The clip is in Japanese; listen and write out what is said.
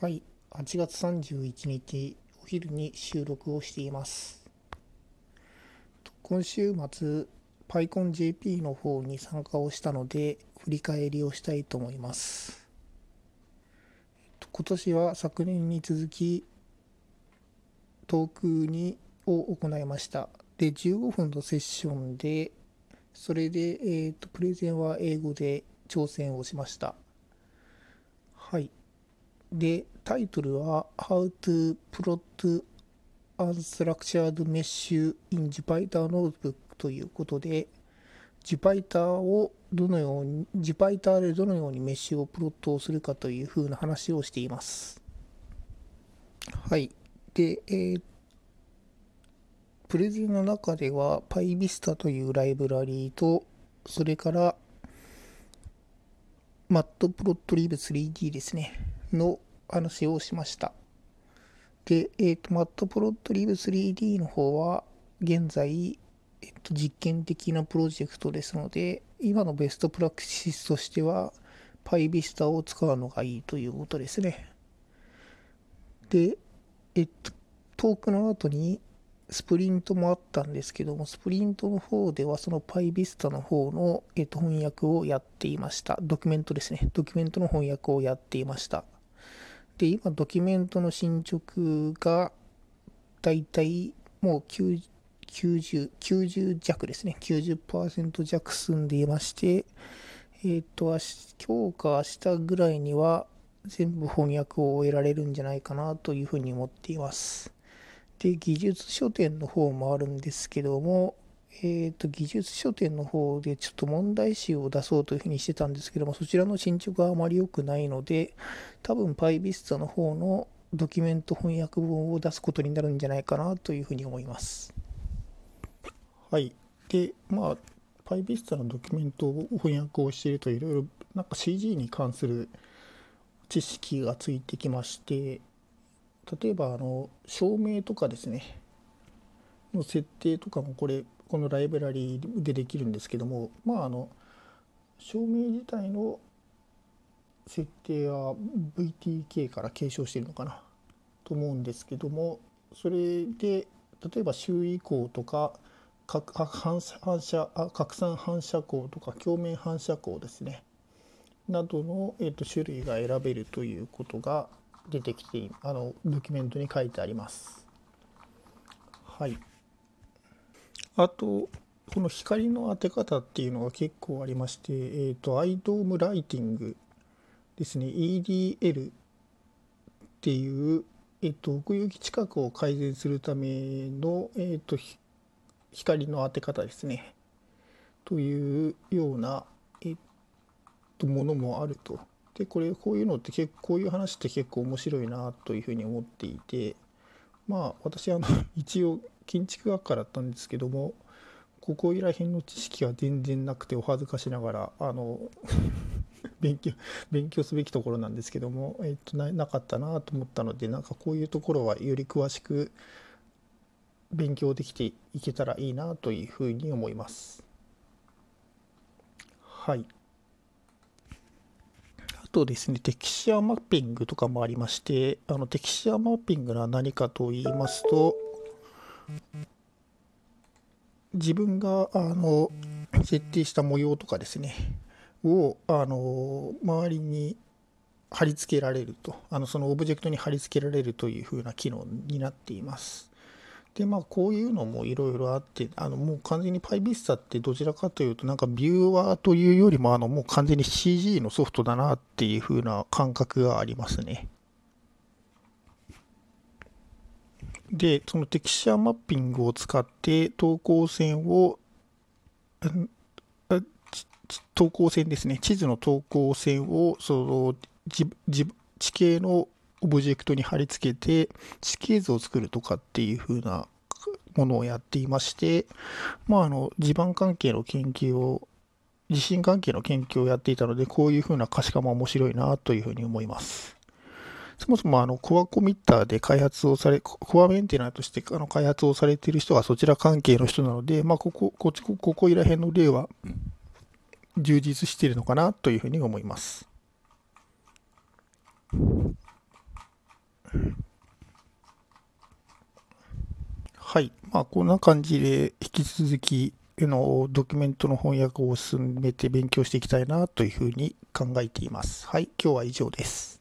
はい、8月31日お昼に収録をしています。今週末 PyCon JP の方に参加をしたので振り返りをしたいと思います。今年は昨年に続きトークを行いました。で、15分のセッションで、それで、プレゼンは英語で挑戦をしました。はい。で、タイトルは How to Plot Unstructured Mesh in Jupyter Notebook ということで、Jupyter でどのようにメッシュをプロットをするかというふうな話をしています。はい。で、プレゼンの中では PyVista というライブラリーと、それから Matplotlib 3D ですね、の話をしました。で、Matplotlib 3D の方は現在、実験的なプロジェクトですので、今のベストプラクティスとしては PyVista を使うのがいいということですね。で、トークの後にスプリントもあったんですけども、スプリントの方ではその PyVista の方の、翻訳をやっていました。ドキュメントですね。ドキュメントの翻訳をやっていました。で、今ドキュメントの進捗がだいたいもう90弱ですね。90% 弱進んでいまして、今日か明日ぐらいには全部翻訳を終えられるんじゃないかなというふうに思っています。で、技術書店の方もあるんですけども、技術書店の方でちょっと問題集を出そうというふうにしてたんですけども、そちらの進捗があまり良くないので、多分 PyVista の方のドキュメント翻訳本を出すことになるんじゃないかなというふうに思います。はい。で、PyVista のドキュメントを翻訳をしていると、いろいろなんか CG に関する知識がついてきまして、例えば照明とかですね、の設定とかもこのライブラリーでできるんですけども、照明自体の設定は VTK から継承しているのかなと思うんですけども、それで例えば周囲光とか、拡散反射光とか鏡面反射光ですねなどの、種類が選べるということが出てきて、ドキュメントに書いてあります。はい。あとこの光の当て方っていうのが結構ありまして、アイドームライティングですね、 EDL っていう、奥行き近くを改善するための、光の当て方ですねというような、ものもあると。で、こういう話って結構面白いなというふうに思っていて、私一応建築学科だったんですけども、こいら辺の知識は全然なくて、お恥ずかしながら勉強すべきところなんですけども、なかったなと思ったので、なんかこういうところはより詳しく勉強できていけたらいいなというふうに思います。はい。あとですね、テキスチャーマッピングとかもありまして、テキスチャーマッピングは何かと言いますと、自分が設定した模様とかですねを周りに貼り付けられると、そのオブジェクトに貼り付けられるというふうな機能になっています。で、こういうのもいろいろあって、もう完全に PyVista ってどちらかというと、なんかビューワーというよりももう完全に CG のソフトだなっていう風な感覚がありますね。で、そのテキスチャーマッピングを使って等高線ですね、地図の等高線を地形のオブジェクトに貼り付けて地形図を作るとかっていう風なものをやっていまして、地震関係の研究をやっていたので、こういう風な可視化も面白いなという風に思います。そもそもコアコミッターでコアメンテナーとして開発をされている人はそちら関係の人なので、こいら辺の例は充実しているのかなという風に思います。はい。こんな感じで、引き続き、ドキュメントの翻訳を進めて勉強していきたいなというふうに考えています。はい。今日は以上です。